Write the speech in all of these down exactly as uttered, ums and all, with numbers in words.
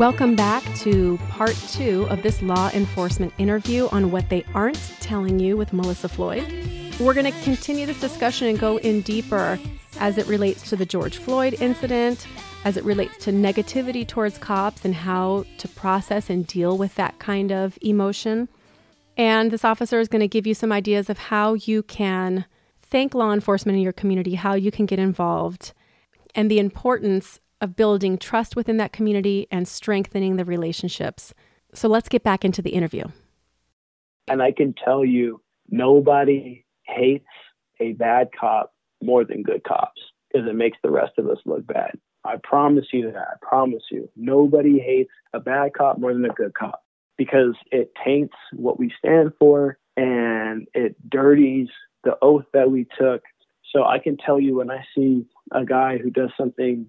Welcome back to part two of this law enforcement interview on what they aren't telling you with Melissa Floyd. We're going to continue this discussion and go in deeper as it relates to the George Floyd incident, as it relates to negativity towards cops and how to process and deal with that kind of emotion. And this officer is going to give you some ideas of how you can thank law enforcement in your community, how you can get involved, and the importance of building trust within that community and strengthening the relationships. So let's get back into the interview. And I can tell you, nobody hates a bad cop more than good cops, because it makes the rest of us look bad. I promise you that. I promise you. Nobody hates a bad cop more than a good cop, because it taints what we stand for and it dirties the oath that we took. So I can tell you, when I see a guy who does something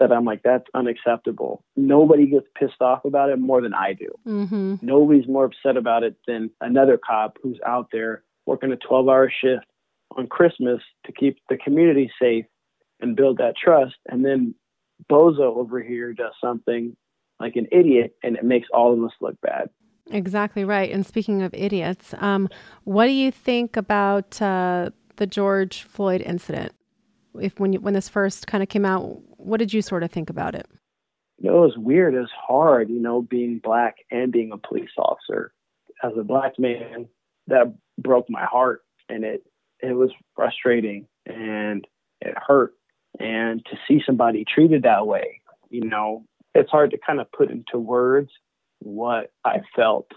that I'm like, that's unacceptable, nobody gets pissed off about it more than I do. Mm-hmm. Nobody's more upset about it than another cop who's out there working a twelve-hour shift on Christmas to keep the community safe and build that trust. And then Bozo over here does something like an idiot, and it makes all of us look bad. Exactly right. And speaking of idiots, um, what do you think about uh, the George Floyd incident? If when you, when this first kind of came out, what did you sort of think about it? You know, it was weird. It was hard, you know, being black and being a police officer. As a black man, that broke my heart, and it, it was frustrating and it hurt. And to see somebody treated that way, you know, it's hard to kind of put into words what I felt.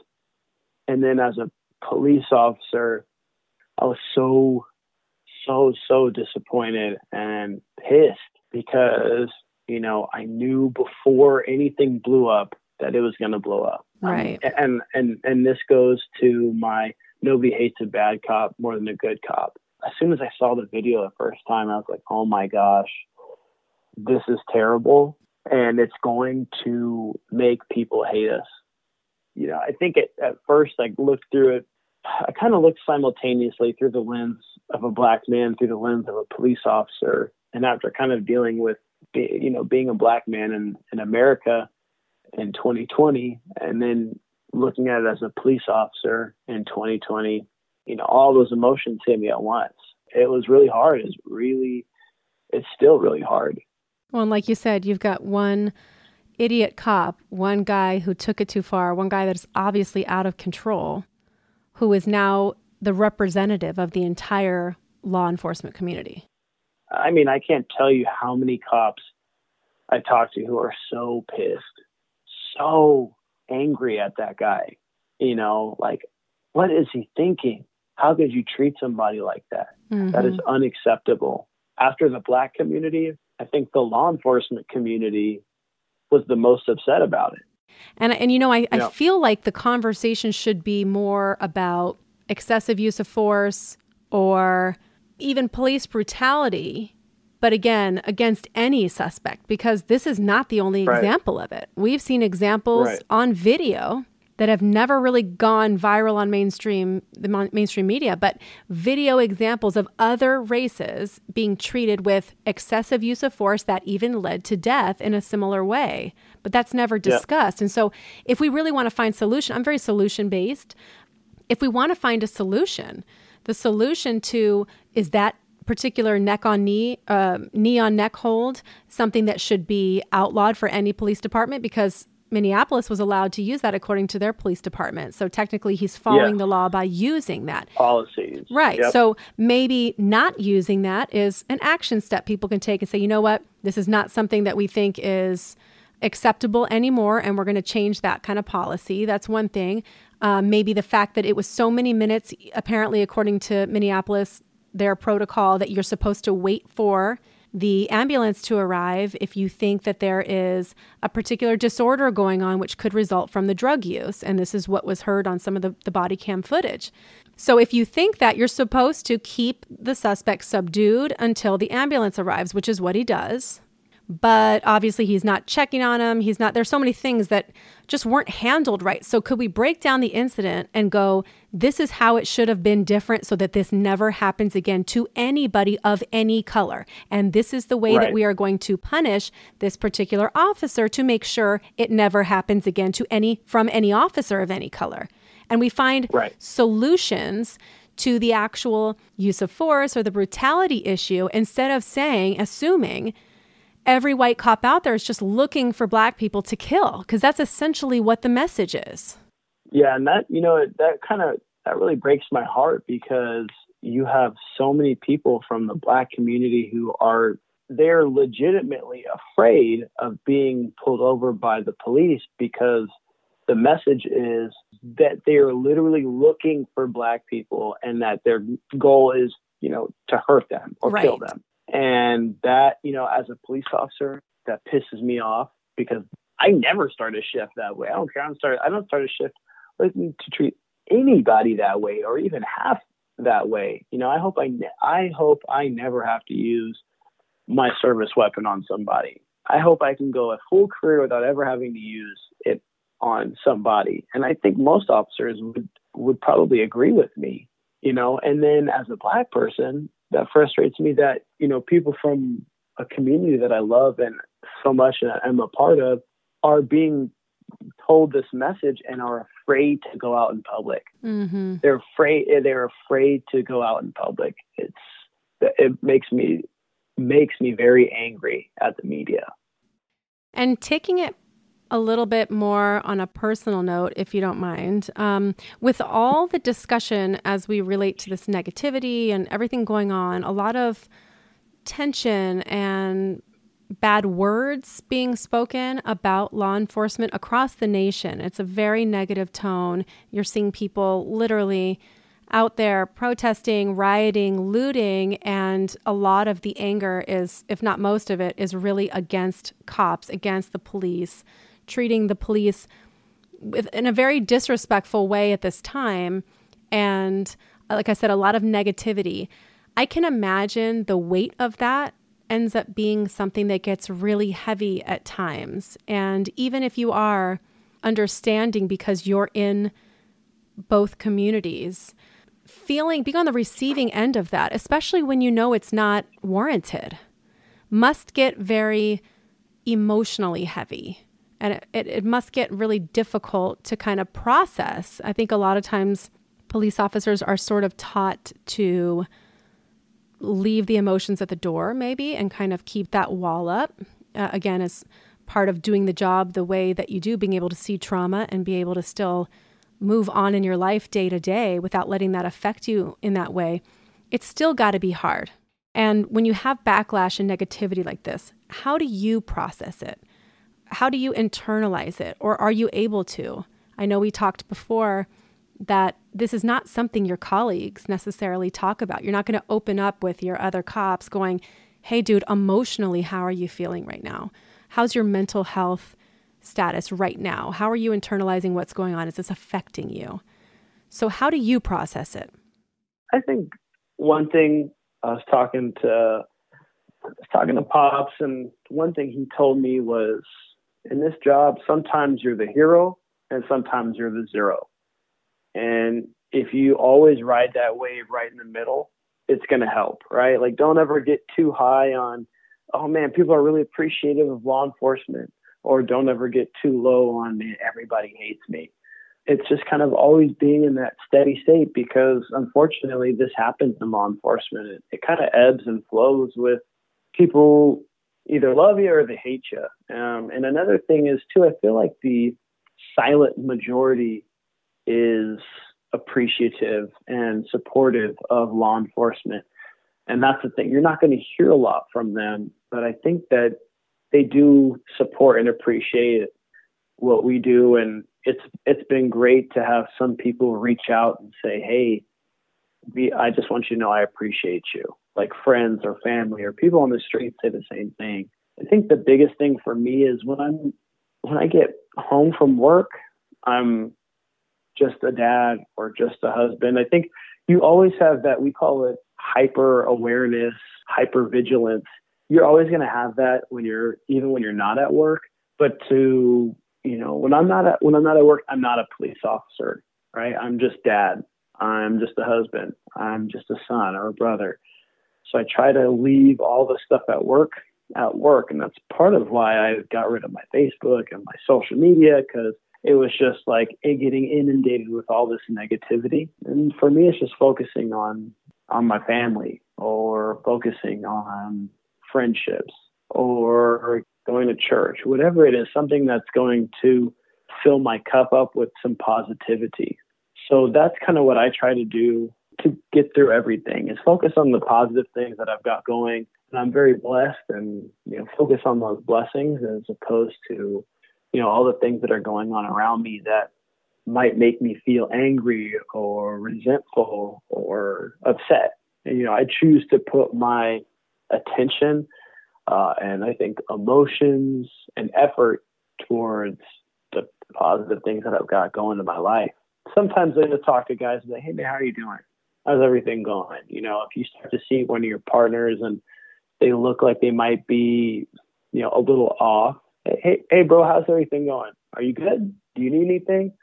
And then as a police officer, I was so, so, so disappointed and pissed, because, you know, I knew before anything blew up that it was going to blow up. Right. Um, and, and, and this goes to my nobody hates a bad cop more than a good cop. As soon as I saw the video the first time, I was like, oh my gosh, this is terrible. And it's going to make people hate us. You know, I think it, at first I looked through it. I kind of looked simultaneously through the lens of a black man, through the lens of a police officer. And after kind of dealing with, you know, being a black man in, in America in twenty twenty, and then looking at it as a police officer in twenty twenty, you know, all those emotions hit me at once. It was really hard. It's really, it's still really hard. Well, and like you said, you've got one idiot cop, one guy who took it too far, one guy that's obviously out of control, who is now the representative of the entire law enforcement community. I mean, I can't tell you how many cops I talk to who are so pissed, so angry at that guy. You know, like, what is he thinking? How could you treat somebody like that? Mm-hmm. That is unacceptable. After the black community, I think the law enforcement community was the most upset about it. And, and you know, I, you I know. feel like the conversation should be more about excessive use of force or even police brutality, but again, against any suspect, because this is not the only right. example of it. We've seen examples right. on video that have never really gone viral on mainstream, the mon- mainstream media, but video examples of other races being treated with excessive use of force that even led to death in a similar way. But that's never discussed. Yeah. And so if we really want to find solution, I'm very solution-based. If we want to find a solution, the solution to is that particular neck on knee, uh, knee on neck hold, something that should be outlawed for any police department, because Minneapolis was allowed to use that according to their police department. So technically he's following yeah. the law by using that. Policies. Right. Yep. So maybe not using that is an action step people can take and say, you know what, this is not something that we think is acceptable anymore, and we're going to change that kind of policy. That's one thing. Uh, maybe the fact that it was so many minutes, apparently according to Minneapolis, their protocol, that you're supposed to wait for the ambulance to arrive if you think that there is a particular disorder going on which could result from the drug use. And this is what was heard on some of the, the body cam footage. So if you think that, you're supposed to keep the suspect subdued until the ambulance arrives, which is what he does. but obviously he's not checking on him. He's not, there's so many things that just weren't handled right. So could we break down the incident and go, this is how it should have been different so that this never happens again to anybody of any color. And this is the way right. that we are going to punish this particular officer to make sure it never happens again to any, from any officer of any color. And we find right. solutions to the actual use of force or the brutality issue instead of saying, assuming every white cop out there is just looking for black people to kill, because that's essentially what the message is. Yeah. And that, you know, that kind of, that really breaks my heart, because you have so many people from the black community who are, they're legitimately afraid of being pulled over by the police, because the message is that they are literally looking for black people and that their goal is, you know, to hurt them or right. kill them. And that, you know, as a police officer, that pisses me off, because I never start a shift that way. I don't care. I don't start, I don't start a shift looking to treat anybody that way or even half that way. You know, I hope I, ne- I hope I never have to use my service weapon on somebody. I hope I can go a full career without ever having to use it on somebody. And I think most officers would, would probably agree with me, you know. And then as a black person, that frustrates me that, you know, people from a community that I love and so much and I'm a part of are being told this message and are afraid to go out in public. Mm-hmm. They're afraid. They're afraid to go out in public. It's, it makes me, makes me very angry at the media. And taking it a little bit more on a personal note, if you don't mind. Um, with all the discussion as we relate to this negativity and everything going on, a lot of tension and bad words being spoken about law enforcement across the nation. It's a very negative tone. You're seeing people literally out there protesting, rioting, looting, and a lot of the anger is, if not most of it, is really against cops, against the police, treating the police with, in a very disrespectful way at this time. And like I said, a lot of negativity. I can imagine the weight of that ends up being something that gets really heavy at times. And even if you are understanding because you're in both communities, feeling, being on the receiving end of that, especially when you know it's not warranted, must get very emotionally heavy. And it, it, it must get really difficult to kind of process. I think a lot of times police officers are sort of taught to leave the emotions at the door maybe and kind of keep that wall up. Uh, again, as part of doing the job the way that you do, being able to see trauma and be able to still move on in your life day to day without letting that affect you in that way, it's still got to be hard. And when you have backlash and negativity like this, how do you process it? How do you internalize it? Or are you able to? I know we talked before that this is not something your colleagues necessarily talk about. You're not going to open up with your other cops going, hey, dude, emotionally, how are you feeling right now? How's your mental health status right now? How are you internalizing what's going on? Is this affecting you? So how do you process it? I think one thing I was talking to, I was talking to Pops, and one thing he told me was, in this job, sometimes you're the hero and sometimes you're the zero. And if you always ride that wave right in the middle, it's going to help, right? Like, don't ever get too high on, oh man, people are really appreciative of law enforcement, or don't ever get too low on, man, everybody hates me. It's just kind of always being in that steady state, because unfortunately this happens in law enforcement. It, it kind of ebbs and flows with people. Either love you or they hate you. Um, and another thing is, too, I feel like the silent majority is appreciative and supportive of law enforcement. And that's the thing. You're not going to hear a lot from them, but I think that they do support and appreciate what we do. And it's it's been great to have some people reach out and say, hey, I just want you to know I appreciate you. Like friends or family or people on the street say the same thing. I think the biggest thing for me is when I'm, when I get home from work, I'm just a dad or just a husband. I think you always have that, we call it hyper awareness, hyper vigilance. you're always going to have that when you're, even when you're not at work. But to, you know, when I'm not at, when I'm not at work, I'm not a police officer, right? I'm just dad. I'm just a husband. I'm just a son or a brother. So I try to leave all the stuff at work at work. And that's part of why I got rid of my Facebook and my social media, because it was just like it getting inundated with all this negativity. And for me, it's just focusing on, on my family, or focusing on friendships, or going to church, whatever it is, something that's going to fill my cup up with some positivity. So that's kind of what I try to do to get through everything, is focus on the positive things that I've got going. And I'm very blessed, and, you know, focus on those blessings as opposed to, you know, all the things that are going on around me that might make me feel angry or resentful or upset. And, you know, I choose to put my attention uh, and I think emotions and effort towards the positive things that I've got going in my life. Sometimes I just talk to guys and say, hey man, how are you doing? How's everything going? You know, if you start to see one of your partners and they look like they might be, you know, a little off. Hey, hey bro, how's everything going? Are you good? Do you need anything?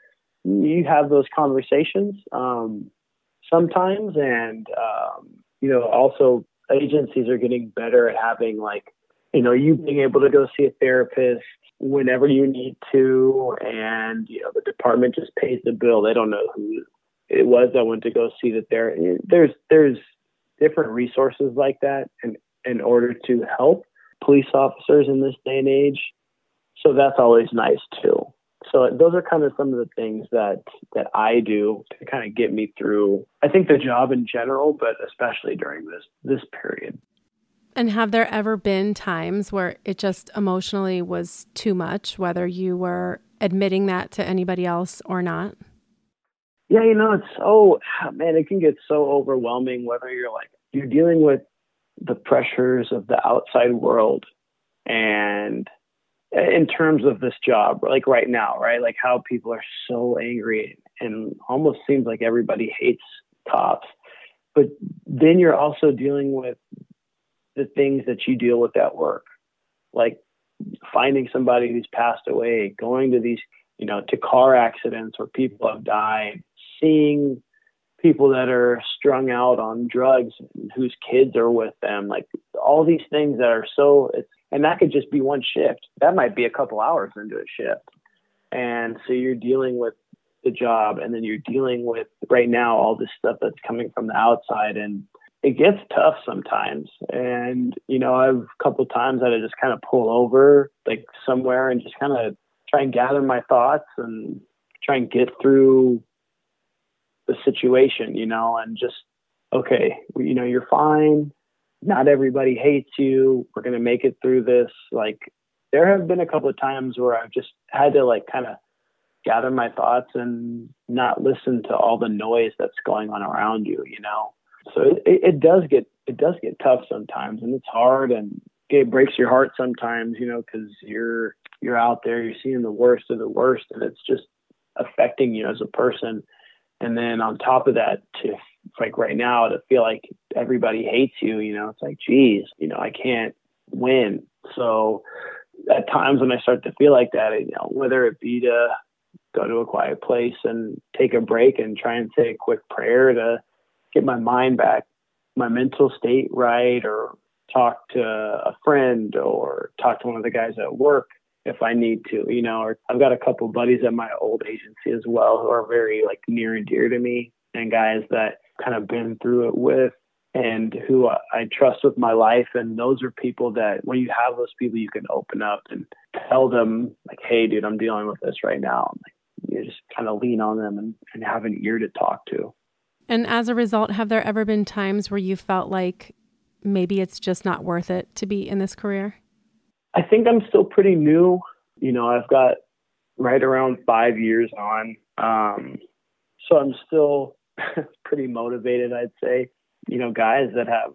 You have those conversations um, sometimes. And, um, you know, also agencies are getting better at having, like, you know, you being able to go see a therapist whenever you need to. And, you know, the department just pays the bill. They don't know who it was that went to go see the therapist. There's, there's different resources like that in, in order to help police officers in this day and age. So that's always nice too. So those are kind of some of the things that, that I do to kind of get me through, I think, the job in general, but especially during this, this period. And have there ever been times where it just emotionally was too much, whether you were admitting that to anybody else or not? Yeah, you know, it's so, man, it can get so overwhelming, whether you're like, you're dealing with the pressures of the outside world and in terms of this job, like right now, right? Like how people are so angry and almost seems like everybody hates cops. But then you're also dealing with the things that you deal with at work, like finding somebody who's passed away, going to these, you know, to car accidents where people have died, seeing people that are strung out on drugs and whose kids are with them, like all these things that are so, it's, and that could just be one shift. That might be a couple hours into a shift. And so you're dealing with the job, and then you're dealing with right now all this stuff that's coming from the outside, and it gets tough sometimes. And, you know, I've a couple times that I just kind of pull over like somewhere and just kind of try and gather my thoughts and try and get through the situation, you know, and just, okay, you know, you're fine. Not everybody hates you. We're going to make it through this. Like, there have been a couple of times where I've just had to like kind of gather my thoughts and not listen to all the noise that's going on around you, you know? So it, it does get, it does get tough sometimes, and it's hard, and it breaks your heart sometimes, you know, cause you're, you're out there, you're seeing the worst of the worst, and it's just affecting you as a person. And then on top of that, to like right now, to feel like everybody hates you, you know, it's like, geez, you know, I can't win. So at times when I start to feel like that, you know, whether it be to go to a quiet place and take a break and try and say a quick prayer to get my mind back, my mental state right, or talk to a friend or talk to one of the guys at work if I need to, you know, or I've got a couple buddies at my old agency as well who are very like near and dear to me, and guys that kind of been through it with and who I, I trust with my life. And those are people that when you have those people, you can open up and tell them like, hey dude, I'm dealing with this right now. Like, you just kind of lean on them and, and have an ear to talk to. And as a result, have there ever been times where you felt like maybe it's just not worth it to be in this career? I think I'm still pretty new. You know, I've got right around five years on. Um, so I'm still pretty motivated, I'd say. You know, guys that have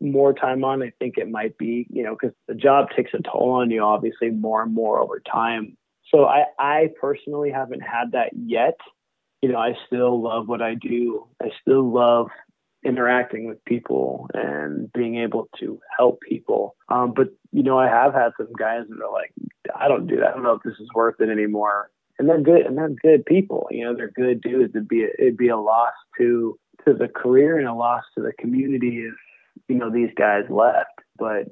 more time on, I think it might be, you know, because the job takes a toll on you, obviously, more and more over time. So I, I personally haven't had that yet. You know, I still love what I do. I still love interacting with people and being able to help people. Um, but, you know, I have had some guys that are like, I don't do that. I don't know if this is worth it anymore. And they're good. And they're good people. You know, they're good dudes. It'd be a, it'd be a loss to to the career and a loss to the community if, you know, these guys left. But,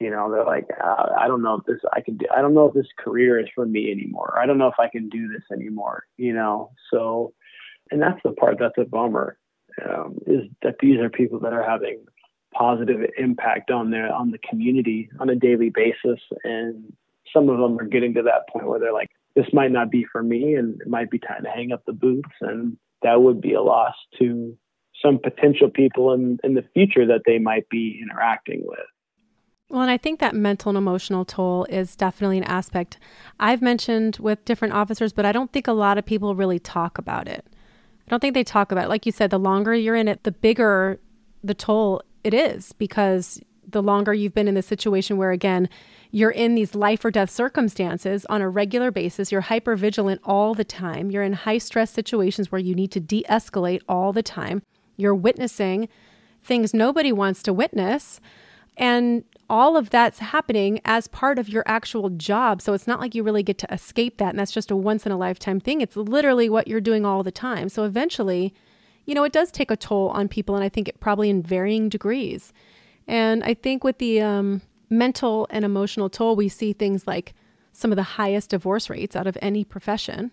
you know, they're like, uh, I don't know if this I can do. I don't know if this career is for me anymore. I don't know if I can do this anymore. You know, so, and that's the part that's a bummer, um, is that these are people that are having positive impact on their on the community on a daily basis, and some of them are getting to that point where they're like, this might not be for me, and it might be time to hang up the boots, and that would be a loss to some potential people in, in the future that they might be interacting with. Well, and I think that mental and emotional toll is definitely an aspect I've mentioned with different officers, but I don't think a lot of people really talk about it. I don't think they talk about it. Like you said, the longer you're in it, the bigger the toll it is, because the longer you've been in the situation where, again, you're in these life or death circumstances on a regular basis, you're hypervigilant all the time, you're in high stress situations where you need to de-escalate all the time, you're witnessing things nobody wants to witness, and all of that's happening as part of your actual job. So it's not like you really get to escape that. And that's just a once in a lifetime thing. It's literally what you're doing all the time. So eventually, you know, it does take a toll on people. And I think it probably in varying degrees. And I think with the um, mental and emotional toll, we see things like some of the highest divorce rates out of any profession.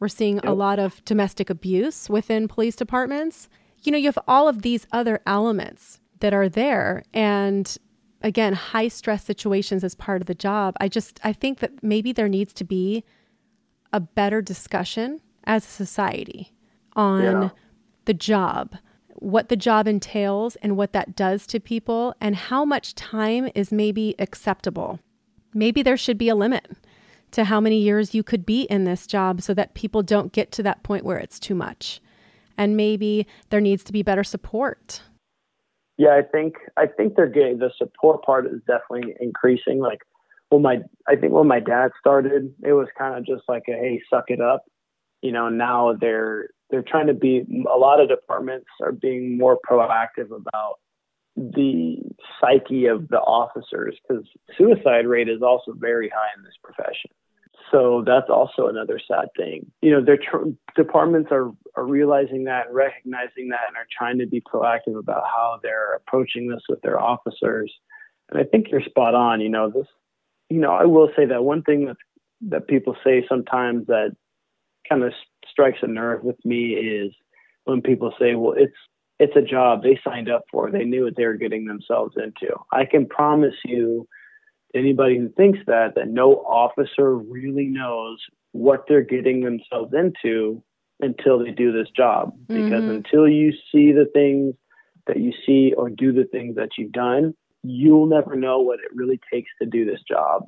We're seeing a lot of domestic abuse within police departments. You know, you have all of these other elements that are there. And again, high stress situations as part of the job. I just, I think that maybe there needs to be a better discussion as a society on yeah. the job, what the job entails and what that does to people and how much time is maybe acceptable. Maybe there should be a limit to how many years you could be in this job so that people don't get to that point where it's too much. And maybe there needs to be better support. Yeah, I think I think they're getting the support part is definitely increasing. Like, well, my I think when my dad started, it was kind of just like a hey, suck it up, you know. Now they're they're trying to be a lot of departments are being more proactive about the psyche of the officers because suicide rate is also very high in this profession. So that's also another sad thing. You know, their tr- departments are, are realizing that and recognizing that and are trying to be proactive about how they're approaching this with their officers. And I think you're spot on. You know, this, you know, I will say that one thing that that people say sometimes that kind of strikes a nerve with me is when people say, well, it's it's a job they signed up for. They knew what they were getting themselves into. I can promise you, anybody who thinks that, that no officer really knows what they're getting themselves into until they do this job. Mm-hmm. Because until you see the things that you see or do the things that you've done, you'll never know what it really takes to do this job.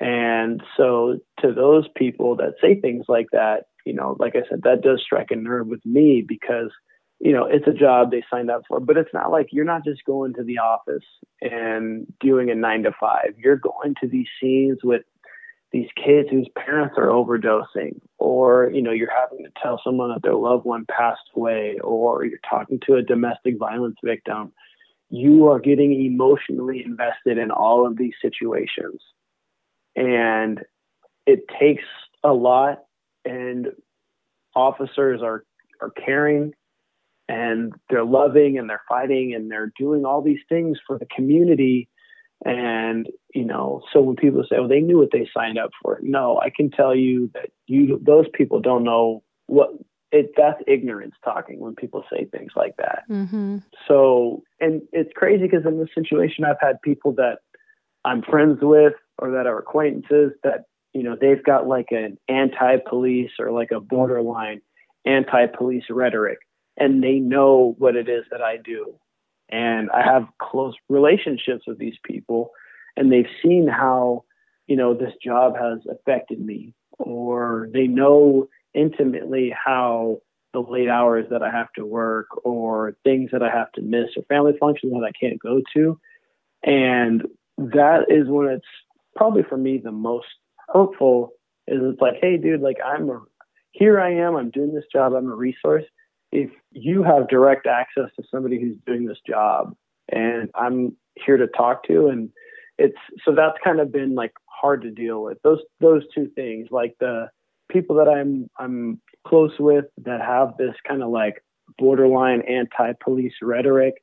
And so to those people that say things like that, you know, like I said, that does strike a nerve with me because, you know, it's a job they signed up for, but it's not like you're not just going to the office and doing a nine to five. You're going to these scenes with these kids whose parents are overdosing, or, you know, you're having to tell someone that their loved one passed away, or you're talking to a domestic violence victim. You are getting emotionally invested in all of these situations. And it takes a lot, and officers are, are caring. And they're loving and they're fighting and they're doing all these things for the community. And, you know, so when people say, well, they knew what they signed up for. No, I can tell you that you those people don't know what it that's ignorance talking when people say things like that. Mm-hmm. So, and it's crazy because in this situation, I've had people that I'm friends with or that are acquaintances that, you know, they've got like an anti-police or like a borderline anti-police rhetoric. And they know what it is that I do. And I have close relationships with these people. And they've seen how, you know, this job has affected me. Or they know intimately how the late hours that I have to work or things that I have to miss or family functions that I can't go to. And that is when it's probably for me the most hurtful is it's like, hey, dude, like I'm a, here I am. I'm doing this job. I'm a resource. if you have direct access to somebody who's doing this job and I'm here to talk to, and it's, so that's kind of been like hard to deal with, those, those two things, like the people that I'm, I'm close with that have this kind of like borderline anti-police rhetoric.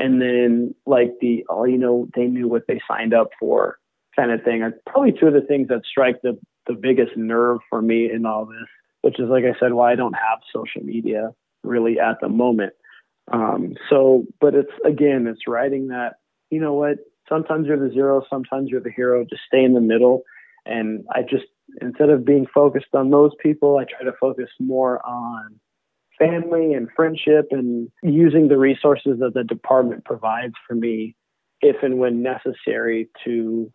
And then like the, oh, you know, they knew what they signed up for kind of thing, are probably two of the things that strike the, the biggest nerve for me in all this, which is, like I said, why I don't have social media really at the moment. Um, so, but it's, again, it's writing that, you know what, sometimes you're the zero, sometimes you're the hero, just stay in the middle. And I just, instead of being focused on those people, I try to focus more on family and friendship and using the resources that the department provides for me, if and when necessary, to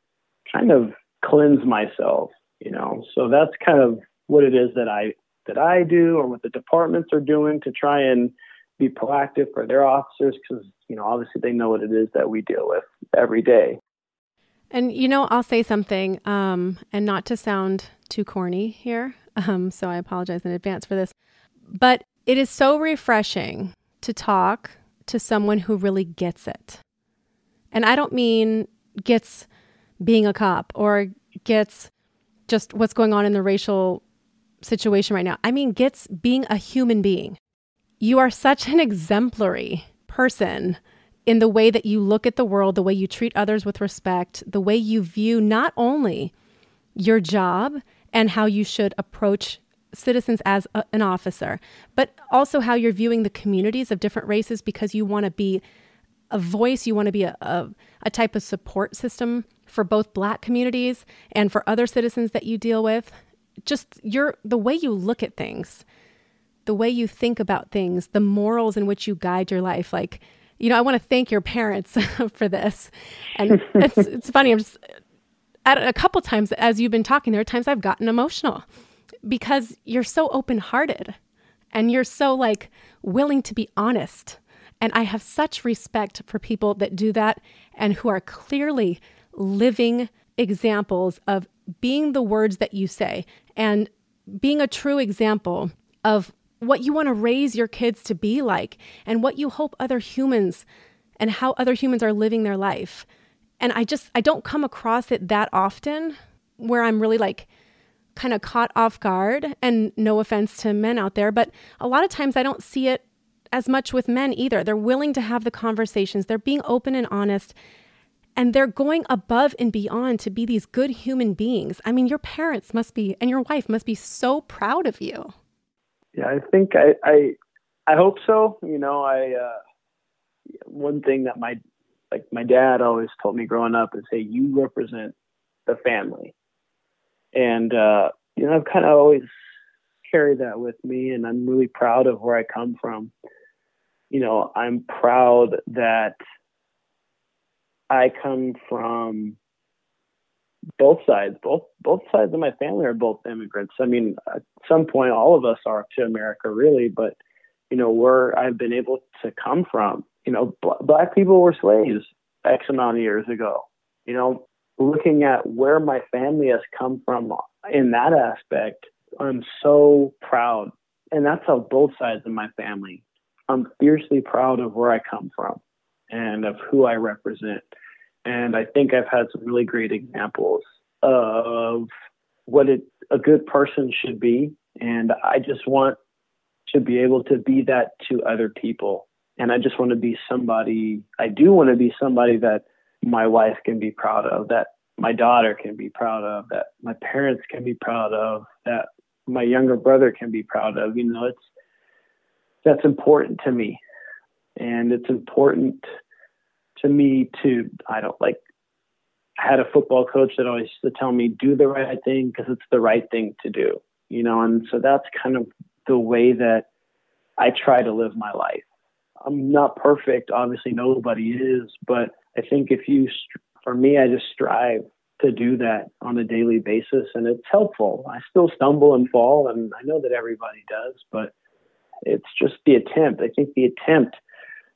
kind of cleanse myself, you know? So that's kind of what it is that I, that I do, or what the departments are doing to try and be proactive for their officers, because, you know, obviously they know what it is that we deal with every day. And, you know, I'll say something, um, and not to sound too corny here, um, so I apologize in advance for this, but it is so refreshing to talk to someone who really gets it. And I don't mean gets being a cop or gets just what's going on in the racial situation right now. I mean, gets being a human being. You are such an exemplary person in the way that you look at the world, the way you treat others with respect, the way you view not only your job and how you should approach citizens as a, an officer, but also how you're viewing the communities of different races, because you want to be a voice, you want to be a, a, a type of support system for both Black communities and for other citizens that you deal with. Just your, the way you look at things, the way you think about things, the morals in which you guide your life. Like, you know, I want to thank your parents for this. And it's, it's funny. I'm just, at a couple times as you've been talking, there are times I've gotten emotional because you're so open-hearted and you're so like willing to be honest. And I have such respect for people that do that and who are clearly living examples of being the words that you say and being a true example of what you want to raise your kids to be like and what you hope other humans and how other humans are living their life. And I just, I don't come across it that often where I'm really like kind of caught off guard, and no offense to men out there, but a lot of times I don't see it as much with men either. They're willing to have the conversations. They're being open and honest. And they're going above and beyond to be these good human beings. I mean, your parents must be, and your wife must be so proud of you. Yeah, I think I, I, I hope so. You know, I, uh, one thing that my, like my dad always told me growing up is, hey, you represent the family. And, uh, you know, I've kind of always carried that with me, and I'm really proud of where I come from. You know, I'm proud that I come from both sides. Both both sides of my family are both immigrants. I mean, at some point, all of us are to America, really. But, you know, where I've been able to come from, you know, bl- Black people were slaves X amount of years ago. You know, looking at where my family has come from in that aspect, I'm so proud. And that's on both sides of my family. I'm fiercely proud of where I come from and of who I represent. And I think I've had some really great examples of what it, a good person should be. And I just want to be able to be that to other people. And I just want to be somebody, I do want to be somebody that my wife can be proud of, that my daughter can be proud of, that my parents can be proud of, that my younger brother can be proud of. You know, it's, that's important to me. And it's important to me to, I don't like, I had a football coach that always used to tell me, do the right thing because it's the right thing to do, you know? And so that's kind of the way that I try to live my life. I'm not perfect. Obviously nobody is, but I think if you, for me, I just strive to do that on a daily basis, and it's helpful. I still stumble and fall, and I know that everybody does, but it's just the attempt. I think the attempt,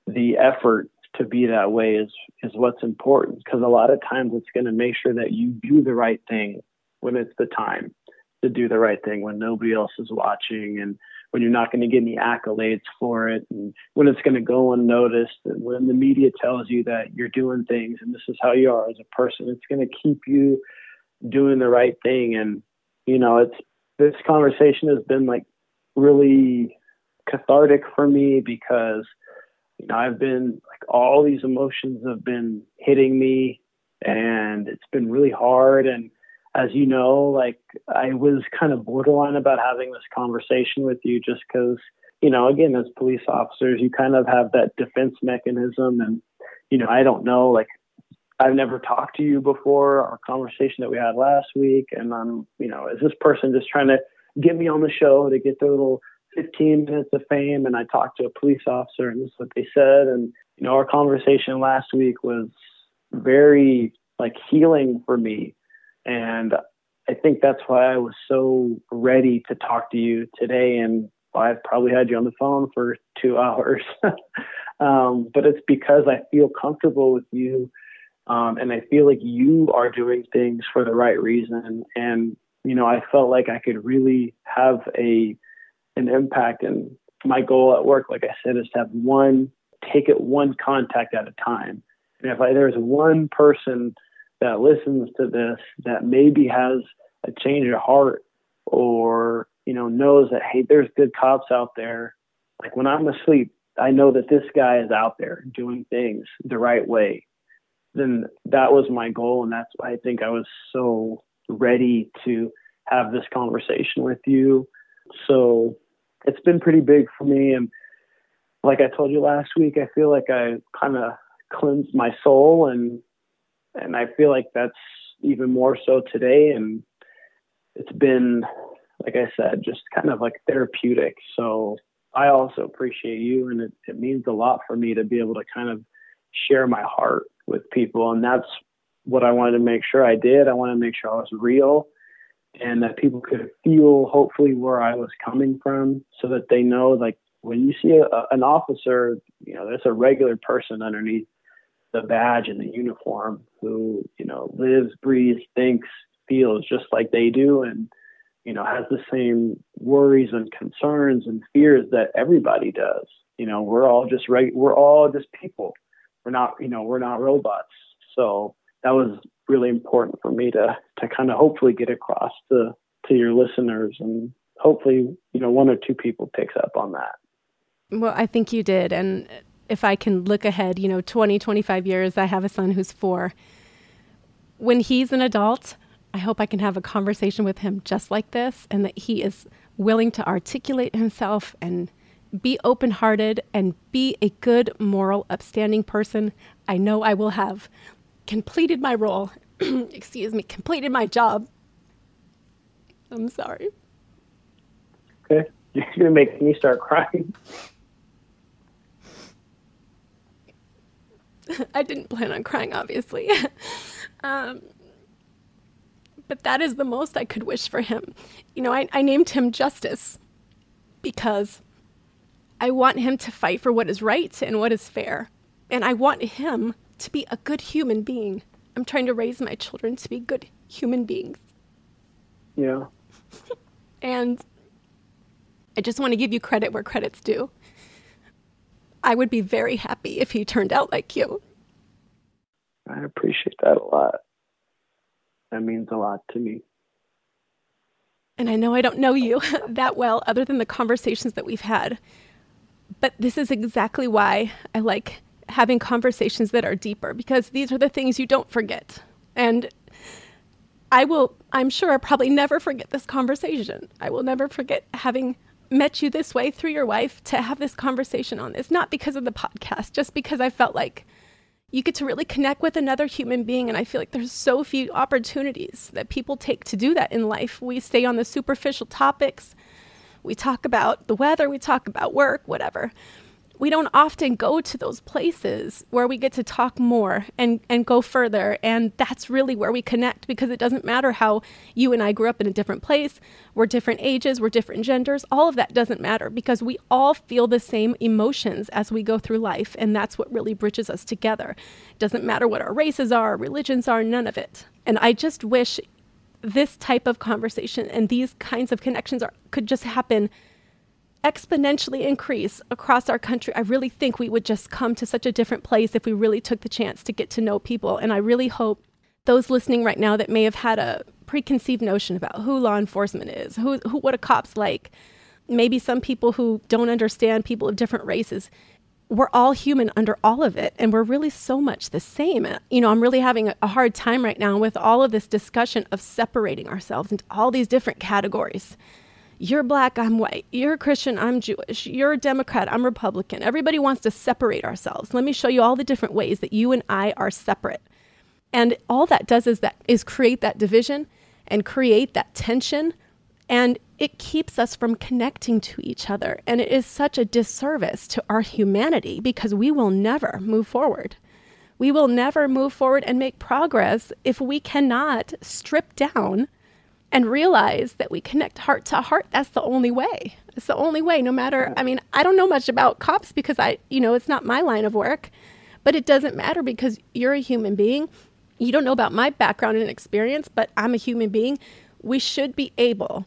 the effort to be that way is, is what's important, because a lot of times it's going to make sure that you do the right thing when it's the time to do the right thing, when nobody else is watching and when you're not going to get any accolades for it, and when it's going to go unnoticed, and when the media tells you that you're doing things and this is how you are as a person, it's going to keep you doing the right thing. And, you know, it's, this conversation has been like really cathartic for me, because, you know, I've been like, all these emotions have been hitting me, and it's been really hard. And as you know, like, I was kind of borderline about having this conversation with you, just because, you know, again, as police officers, you kind of have that defense mechanism. And, you know, I don't know, like, I've never talked to you before our conversation that we had last week. And I'm, you know, is this person just trying to get me on the show to get their little fifteen minutes of fame? And I talked to a police officer, and this is what they said. And, you know, our conversation last week was very like healing for me. And I think that's why I was so ready to talk to you today, and why I've probably had you on the phone for two hours. um, but it's because I feel comfortable with you. Um, and I feel like you are doing things for the right reason. And, you know, I felt like I could really have a, an impact. And my goal at work, like I said, is to have one, take it one contact at a time. And if I, there's one person that listens to this that maybe has a change of heart, or, you know, knows that, hey, there's good cops out there. Like, when I'm asleep, I know that this guy is out there doing things the right way. Then that was my goal. And that's why I think I was so ready to have this conversation with you. So it's been pretty big for me. And like I told you last week, I feel like I kind of cleansed my soul, and, and I feel like that's even more so today. And it's been, like I said, just kind of like therapeutic. So I also appreciate you. And it, it means a lot for me to be able to kind of share my heart with people. And that's what I wanted to make sure I did. I wanted to make sure I was real, and that people could feel hopefully where I was coming from, so that they know, like, when you see a, an officer, you know, there's a regular person underneath the badge and the uniform who, you know, lives, breathes, thinks, feels just like they do, and, you know, has the same worries and concerns and fears that everybody does. You know, we're all just right. We're all just people. We're not, you know, we're not robots. So that was really important for me to, to kind of hopefully get across to, to your listeners, and hopefully, you know, one or two people picks up on that. Well, I think you did. And if I can look ahead, you know, twenty, twenty-five years, I have a son who's four. When he's an adult, I hope I can have a conversation with him just like this, and that he is willing to articulate himself and be open-hearted and be a good, moral, upstanding person. I know I will have completed my role, excuse me, completed my job. I'm sorry. Okay. You're going to make me start crying. I didn't plan on crying, obviously. um, but that is the most I could wish for him. You know, I, I named him Justice because I want him to fight for what is right and what is fair. And I want him to be a good human being. I'm trying to raise my children to be good human beings. Yeah. And I just want to give you credit where credit's due. I would be very happy if he turned out like you. I appreciate that a lot. That means a lot to me. And I know I don't know you that well, other than the conversations that we've had. But this is exactly why I like having conversations that are deeper, because these are the things you don't forget. And I will, I'm sure I'll probably never forget this conversation. I will never forget having met you this way through your wife, to have this conversation on this, not because of the podcast, just because I felt like you get to really connect with another human being. And I feel like there's so few opportunities that people take to do that in life. We stay on the superficial topics. We talk about the weather, we talk about work, whatever. We don't often go to those places where we get to talk more and, and go further. And that's really where we connect, because it doesn't matter how you and I grew up in a different place. We're different ages, we're different genders. All of that doesn't matter, because we all feel the same emotions as we go through life. And that's what really bridges us together. It doesn't matter what our races are, our religions are, none of it. And I just wish this type of conversation and these kinds of connections are, could just happen exponentially increase across our country. I really think we would just come to such a different place if we really took the chance to get to know people. And I really hope those listening right now that may have had a preconceived notion about who law enforcement is, who, who what a cop's like, maybe some people who don't understand people of different races, we're all human under all of it. And we're really so much the same. You know, I'm really having a hard time right now with all of this discussion of separating ourselves into all these different categories. You're black, I'm white. You're Christian, I'm Jewish. You're a Democrat, I'm Republican. Everybody wants to separate ourselves. Let me show you all the different ways that you and I are separate. And all that does is that is create that division and create that tension. And it keeps us from connecting to each other. And it is such a disservice to our humanity because we will never move forward. We will never move forward and make progress if we cannot strip down and realize that we connect heart to heart. That's the only way. It's the only way, no matter, I mean, I don't know much about cops because I, you know, it's not my line of work, but it doesn't matter because you're a human being. You don't know about my background and experience, but I'm a human being. We should be able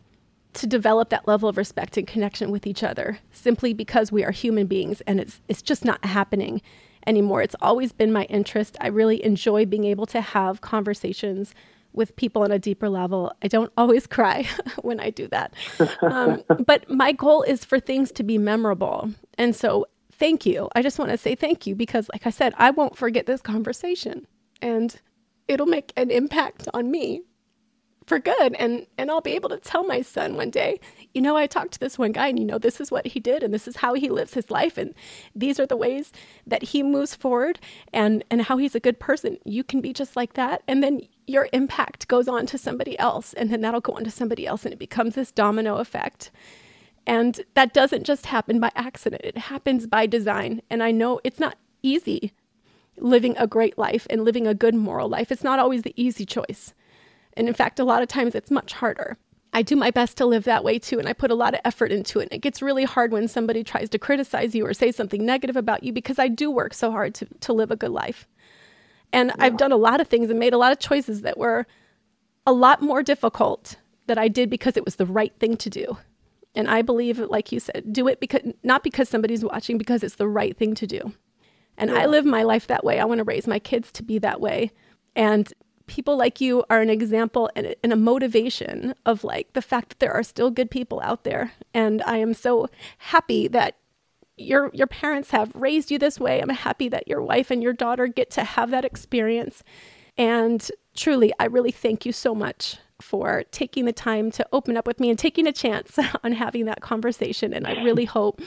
to develop that level of respect and connection with each other simply because we are human beings, and it's it's just not happening anymore. It's always been my interest. I really enjoy being able to have conversations with people on a deeper level. I don't always cry when I do that. Um, but my goal is for things to be memorable. And so thank you. I just want to say thank you because, like I said, I won't forget this conversation, and it'll make an impact on me for good. And, and I'll be able to tell my son one day, you know, I talked to this one guy and, you know, this is what he did and this is how he lives his life. And these are the ways that he moves forward and, and how he's a good person. You can be just like that. And then your impact goes on to somebody else, and then that'll go on to somebody else, and it becomes this domino effect. And that doesn't just happen by accident. It happens by design. And I know it's not easy living a great life and living a good moral life. It's not always the easy choice. And in fact, a lot of times it's much harder. I do my best to live that way too, and I put a lot of effort into it. And it gets really hard when somebody tries to criticize you or say something negative about you because I do work so hard to, to live a good life. And yeah. I've done a lot of things and made a lot of choices that were a lot more difficult that I did because it was the right thing to do. And I believe, like you said, do it because not because somebody's watching, because it's the right thing to do. And yeah. I live my life that way. I want to raise my kids to be that way. And people like you are an example and a motivation of like the fact that there are still good people out there. And I am so happy that Your your parents have raised you this way. I'm happy that your wife and your daughter get to have that experience. And truly, I really thank you so much for taking the time to open up with me and taking a chance on having that conversation. And I really hope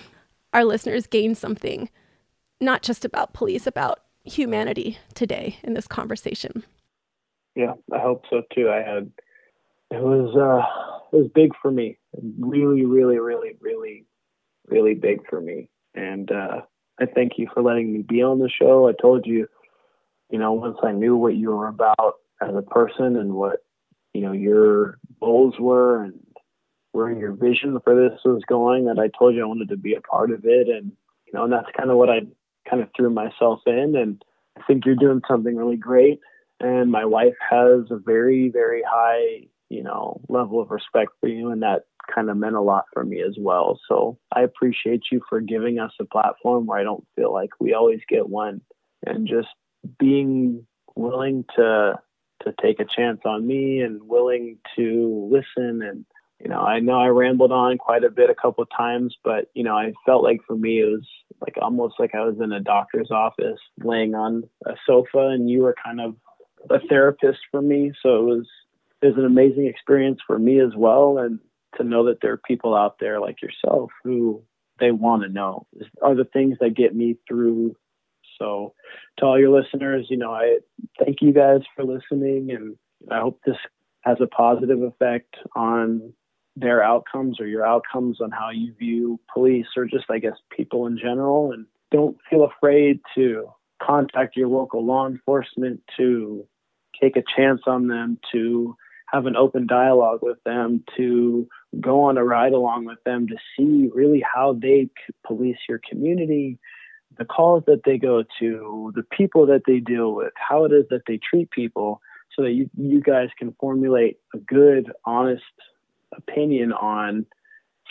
our listeners gain something, not just about police, about humanity today in this conversation. Yeah, I hope so too. I had, it was, uh, it was big for me. Really, really, really, really, really big for me. And uh, I thank you for letting me be on the show. I told you, you know, once I knew what you were about as a person and what, you know, your goals were and where your vision for this was going, that I told you I wanted to be a part of it. And, you know, and that's kind of what I kind of threw myself in. And I think you're doing something really great. And my wife has a very, very high, you know, level of respect for you, and that kind of meant a lot for me as well. So I appreciate you for giving us a platform where I don't feel like we always get one, and just being willing to to take a chance on me and willing to listen. And, you know, I know I rambled on quite a bit a couple of times, but, you know, I felt like for me, it was like almost like I was in a doctor's office laying on a sofa, and you were kind of a therapist for me. So it was, it was an amazing experience for me as well. And to know that there are people out there like yourself who they want to know are the things that get me through. So to all your listeners, you know, I thank you guys for listening, and I hope this has a positive effect on their outcomes or your outcomes on how you view police or just, I guess, people in general. And don't feel afraid to contact your local law enforcement, to take a chance on them, to have an open dialogue with them, to go on a ride along with them, to see really how they police your community, the calls that they go to, the people that they deal with, how it is that they treat people, so that you, you guys can formulate a good, honest opinion on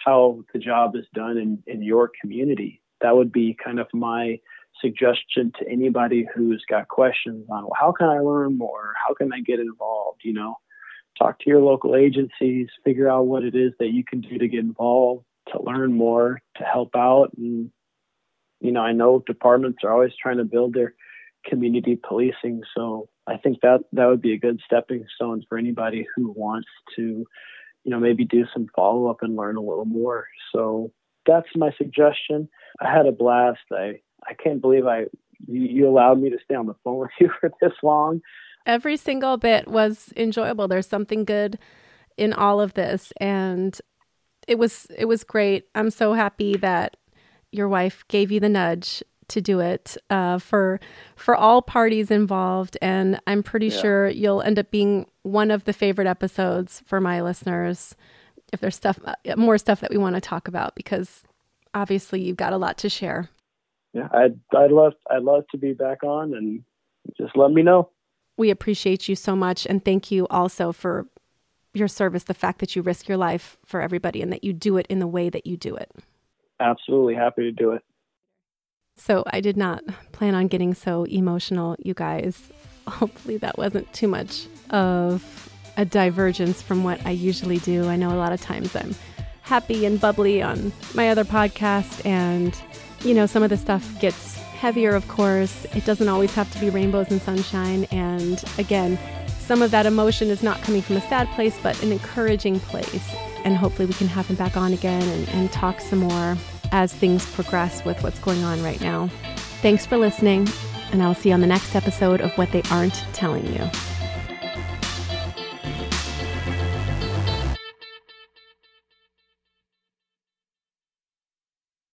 how the job is done in, in your community. That would be kind of my suggestion to anybody who's got questions on, well, how can I learn more? How can I get involved? You know, talk to your local agencies, figure out what it is that you can do to get involved, to learn more, to help out. And, you know, I know departments are always trying to build their community policing. So I think that that would be a good stepping stone for anybody who wants to, you know, maybe do some follow up and learn a little more. So that's my suggestion. I had a blast. I, I can't believe I you, you allowed me to stay on the phone with you for this long. Every single bit was enjoyable. There's something good in all of this. And it was it was great. I'm so happy that your wife gave you the nudge to do it uh, for for all parties involved. And I'm pretty yeah. sure you'll end up being one of the favorite episodes for my listeners if there's stuff, more stuff that we want to talk about, because obviously you've got a lot to share. Yeah, I'd, I'd love, I'd love to be back on, and just let me know. We appreciate you so much. And thank you also for your service, the fact that you risk your life for everybody and that you do it in the way that you do it. Absolutely happy to do it. So I did not plan on getting so emotional, you guys. Hopefully that wasn't too much of a divergence from what I usually do. I know a lot of times I'm happy and bubbly on my other podcast, and you know, some of the stuff gets heavier, of course. It doesn't always have to be rainbows and sunshine. And again, some of that emotion is not coming from a sad place, but an encouraging place. And hopefully we can have him back on again and, and talk some more as things progress with what's going on right now. Thanks for listening, and I'll see you on the next episode of What They Aren't Telling You.